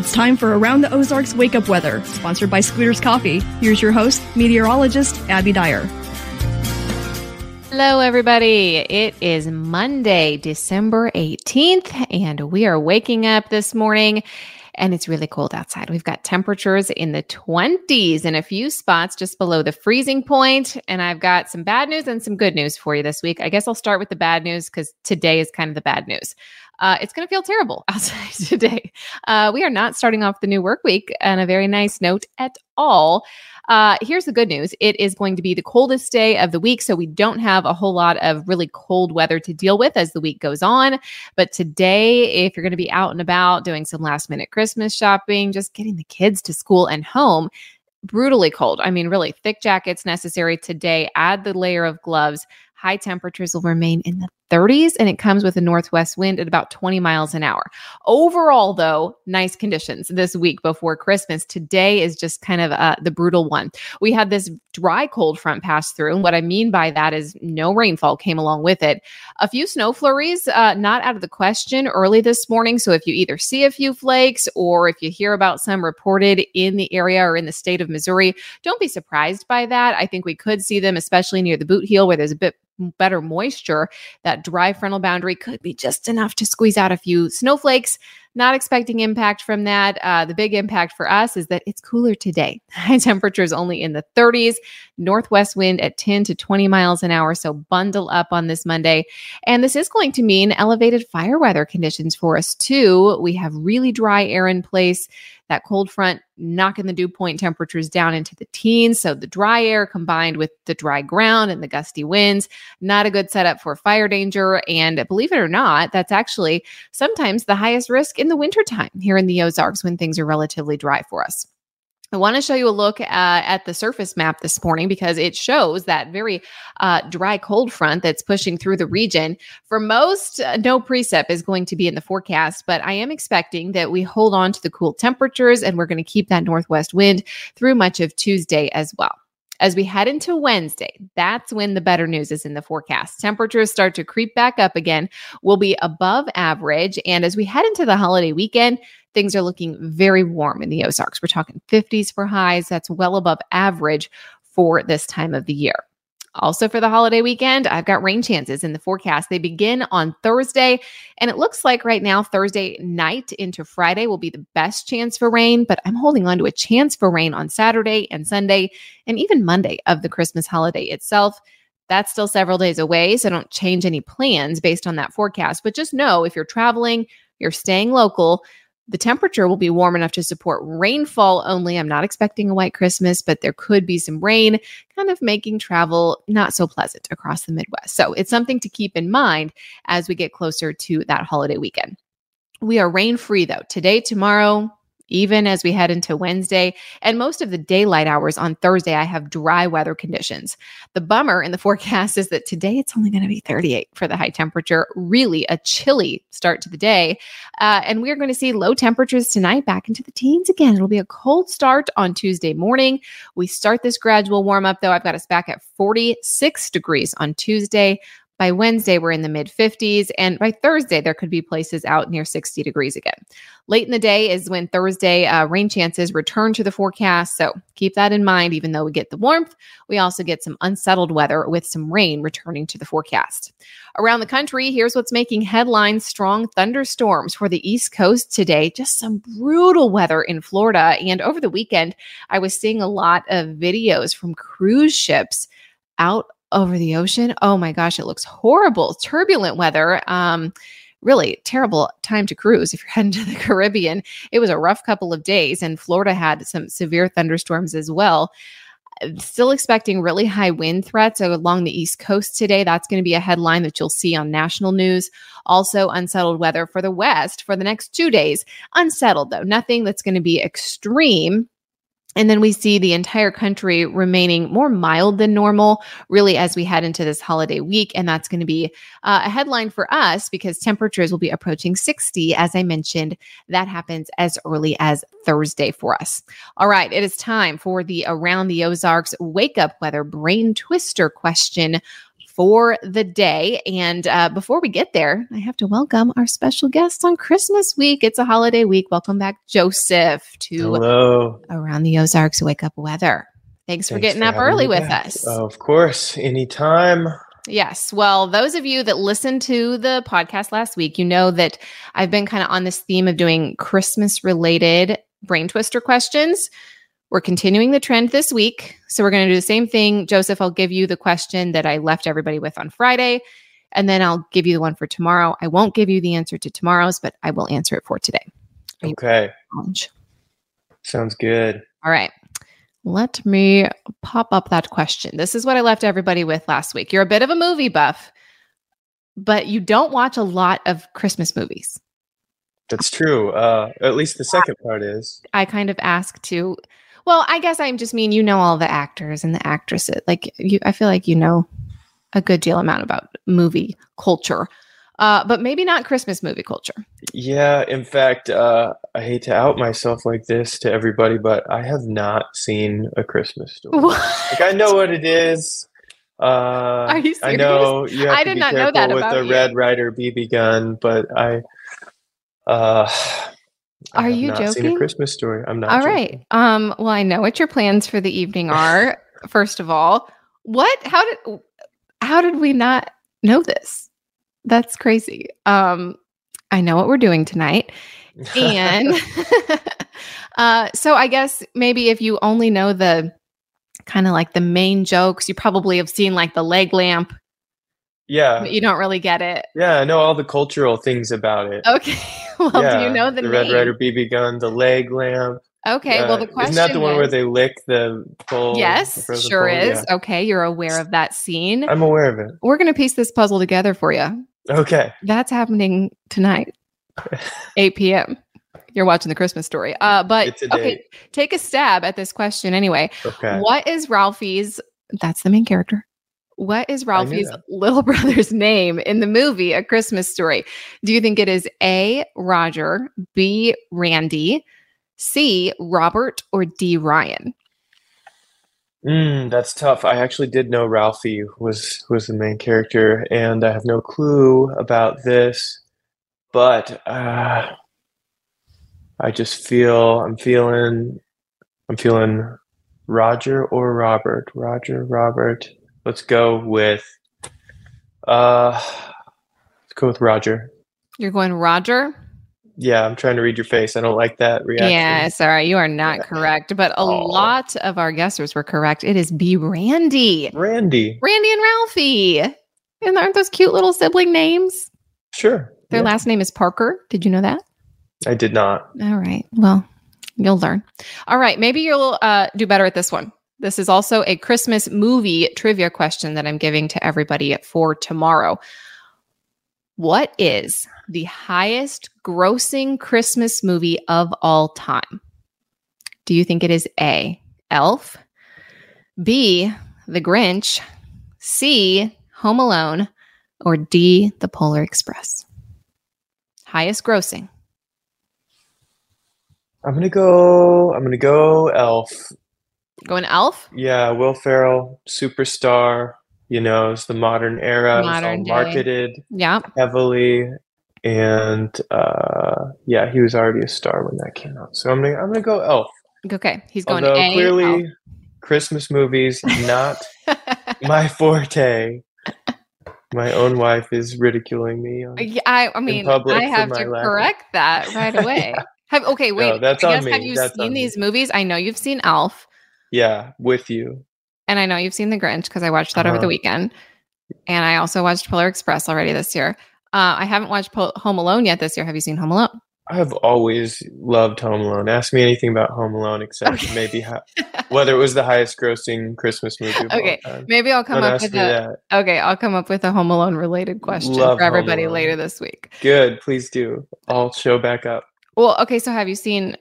It's time for Around the Ozarks Wake Up Weather, sponsored by Scooter's Coffee. Here's your host, meteorologist Abby Dyer. Hello, everybody. It is Monday, December 18th, and we are waking up this morning, and it's really cold outside. We've got temperatures in the 20s in a few spots just below the freezing point. And I've got some bad news and some good news for you this week. I guess I'll start with the bad news because today is kind of the bad news. It's going to feel terrible outside today. We are not starting off the new work week on a very nice note at all. Here's the good news. It is going to be the coldest day of the week, so we don't have a whole lot of really cold weather to deal with as the week goes on. But today, if you're going to be out and about doing some last-minute Christmas shopping, just getting the kids to school and home, brutally cold. I mean, really thick jackets necessary today. Add the layer of gloves. High temperatures will remain in the 30s, and it comes with a northwest wind at about 20 miles an hour. Overall, though, nice conditions this week before Christmas. Today is just kind of the brutal one. We had this dry cold front pass through, and what I mean by that is no rainfall came along with it. A few snow flurries, not out of the question early this morning, so if you either see a few flakes or if you hear about some reported in the area or in the state of Missouri, don't be surprised by that. I think we could see them, especially near the boot heel where there's a bit better moisture. That dry frontal boundary could be just enough to squeeze out a few snowflakes. Not expecting impact from that. The big impact for us is that it's cooler today. High temperatures only in the 30s. Northwest wind at 10 to 20 miles an hour. So bundle up on this Monday. And this is going to mean elevated fire weather conditions for us too. We have really dry air in place. That cold front knocking the dew point temperatures down into the teens. So the dry air combined with the dry ground and the gusty winds, not a good setup for fire danger. And believe it or not, that's actually sometimes the highest risk in the wintertime here in the Ozarks when things are relatively dry for us. I want to show you a look at the surface map this morning because it shows that very dry cold front that's pushing through the region. For most, no precip is going to be in the forecast, but I am expecting that we hold on to the cool temperatures and we're going to keep that northwest wind through much of Tuesday as well. As we head into Wednesday, that's when the better news is in the forecast. Temperatures start to creep back up again. We'll be above average. And as we head into the holiday weekend, things are looking very warm in the Ozarks. We're talking 50s for highs. That's well above average for this time of the year. Also for the holiday weekend, I've got rain chances in the forecast. They begin on Thursday, and it looks like right now Thursday night into Friday will be the best chance for rain, but I'm holding on to a chance for rain on Saturday and Sunday and even Monday of the Christmas holiday itself. That's still several days away, so don't change any plans based on that forecast, but just know if you're traveling, you're staying local, the temperature will be warm enough to support rainfall only. I'm not expecting a white Christmas, but there could be some rain, kind of making travel not so pleasant across the Midwest. So it's something to keep in mind as we get closer to that holiday weekend. We are rain-free, though. Today, tomorrow, even as we head into Wednesday and most of the daylight hours on Thursday, I have dry weather conditions. The bummer in the forecast is that today it's only going to be 38 for the high temperature, really a chilly start to the day. And we're going to see low temperatures tonight back into the teens again. It'll be a cold start on Tuesday morning. We start this gradual warm up though. I've got us back at 46 degrees on Tuesday. By Wednesday, we're in the mid-50s, and by Thursday, there could be places out near 60 degrees again. Late in the day is when Thursday rain chances return to the forecast, so keep that in mind. Even though we get the warmth, we also get some unsettled weather with some rain returning to the forecast. Around the country, here's what's making headlines: strong thunderstorms for the East Coast today, just some brutal weather in Florida, and over the weekend, I was seeing a lot of videos from cruise ships out over the ocean. Oh my gosh, it looks horrible. Turbulent weather. Really terrible time to cruise if you're heading to the Caribbean. It was a rough couple of days, and Florida had some severe thunderstorms as well. Still expecting really high wind threats along the East Coast today. That's going to be a headline that you'll see on national news. Also, unsettled weather for the West for the next 2 days. Unsettled, though. Nothing that's going to be extreme. And then we see the entire country remaining more mild than normal, really, as we head into this holiday week. And that's going to be a headline for us because temperatures will be approaching 60. As I mentioned, that happens as early as Thursday for us. All right, it is time for the Around the Ozarks Wake Up Weather Brain Twister question for the day. And before we get there, I have to welcome our special guest on Christmas week. It's a holiday week. Welcome back, Joseph, to Hello. Around the Ozarks Wake Up Weather. Thanks for getting up early with us. Of course, anytime. Yes. Well, those of you that listened to the podcast last week, you know that I've been kind of on this theme of doing Christmas-related brain twister questions. We're continuing the trend this week. So we're going to do the same thing. Joseph, I'll give you the question that I left everybody with on Friday, and then I'll give you the one for tomorrow. I won't give you the answer to tomorrow's, but I will answer it for today. Okay. Sounds good. All right. Let me pop up that question. This is what I left everybody with last week. You're a bit of a movie buff, but you don't watch a lot of Christmas movies. That's true. At least the second part is. I kind of ask to, well, I guess I just mean, you know, all the actors and the actresses. Like you, I feel like you know a good deal amount about movie culture, but maybe not Christmas movie culture. Yeah. In fact, I hate to out myself like this to everybody, but I have not seen A Christmas Story. Like, I know what it is. Are you serious? I know you have I did to be not careful know that with about the you. Red Ryder BB gun, but I are you not joking? Seen A Christmas Story. I'm not. All joking. Right. Well, I know what your plans for the evening are. First of all, what? How did we not know this? That's crazy. I know what we're doing tonight. And so I guess maybe if you only know the kind of like the main jokes, you probably have seen like the leg lamp. Yeah. But you don't really get it. Yeah. I know all the cultural things about it. Okay. Well, yeah, do you know the name? Red Ryder BB gun, the leg lamp. Okay. Well, the question is not the one where they lick the pole. Yes, the sure pole? Is. Yeah. Okay. You're aware of that scene. I'm aware of it. We're going to piece this puzzle together for you. Okay. That's happening tonight, 8 p.m. You're watching The Christmas Story. But okay, take a stab at this question anyway. Okay. What is Ralphie's, that's the main character. What is Ralphie's little brother's name in the movie A Christmas Story? Do you think it is A, Roger, B, Randy, C, Robert, or D, Ryan? That's tough. I actually did know Ralphie was the main character, and I have no clue about this, but I just feel I'm feeling Roger or Robert. Roger, Robert. Let's go with Roger. You're going Roger? Yeah, I'm trying to read your face. I don't like that reaction. Yeah, sorry. You are not correct. But a lot of our guessers were correct. It is B, Randy. Randy and Ralphie. And aren't those cute little sibling names? Sure. Their last name is Parker. Did you know that? I did not. All right. Well, you'll learn. All right. Maybe you'll do better at this one. This is also a Christmas movie trivia question that I'm giving to everybody for tomorrow. What is the highest grossing Christmas movie of all time? Do you think it is A, Elf, B, The Grinch, C, Home Alone, or D, The Polar Express? Highest grossing. I'm going to go Elf. Going Elf? Yeah, Will Ferrell, superstar, you know, it's the modern era. Modern day. Marketed heavily. And yeah, he was already a star when that came out. So I'm gonna go Elf. Okay, he's going Although A. Clearly, Elf. Christmas movies, not my forte. My own wife is ridiculing me. I mean, I have to correct that right away. Yeah. Okay, wait. No, that's on me. Have you seen these movies? I know you've seen Elf. Yeah, with you. And I know you've seen The Grinch because I watched that over the weekend. And I also watched Polar Express already this year. I haven't watched Home Alone yet this year. Have you seen Home Alone? I have always loved Home Alone. Ask me anything about Home Alone except maybe whether it was the highest grossing Christmas movie of all time. Maybe I'll come up with I'll come up with a Home Alone related question for everybody later this week. Good, please do. I'll show back up. Well, okay, so have you seen...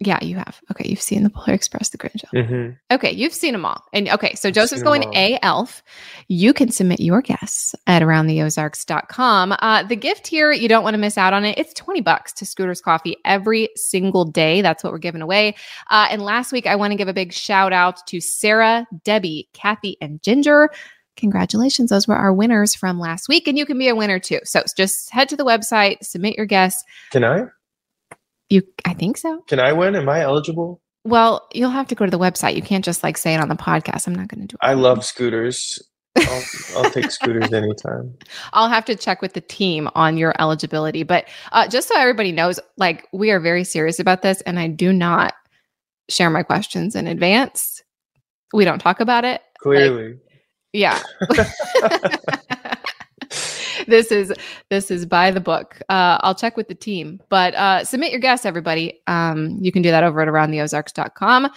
Yeah, you have. Okay, you've seen The Polar Express, The Grinch. Mm-hmm. Okay, you've seen them all. And okay, so Joseph's going A, Elf. You can submit your guess at AroundTheOzarks.com. The gift here, you don't want to miss out on it. It's $20 to Scooter's Coffee every single day. That's what we're giving away. And last week, I want to give a big shout out to Sarah, Debbie, Kathy, and Ginger. Congratulations. Those were our winners from last week, and you can be a winner too. So just head to the website, submit your guess. Can I? I think so. Can I win? Am I eligible? Well, you'll have to go to the website. You can't just like say it on the podcast. I'm not going to do it. I love scooters. I'll take scooters anytime. I'll have to check with the team on your eligibility. But just so everybody knows, like, we are very serious about this, and I do not share my questions in advance. We don't talk about it. Clearly. Like, yeah. This is by the book. I'll check with the team, but submit your guess, everybody. You can do that over at AroundTheOzarks.com.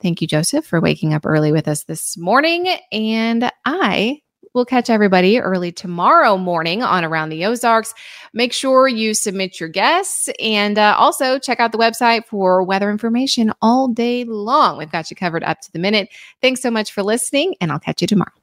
Thank you, Joseph, for waking up early with us this morning. And I will catch everybody early tomorrow morning on Around the Ozarks. Make sure you submit your guess, and also check out the website for weather information all day long. We've got you covered up to the minute. Thanks so much for listening, and I'll catch you tomorrow.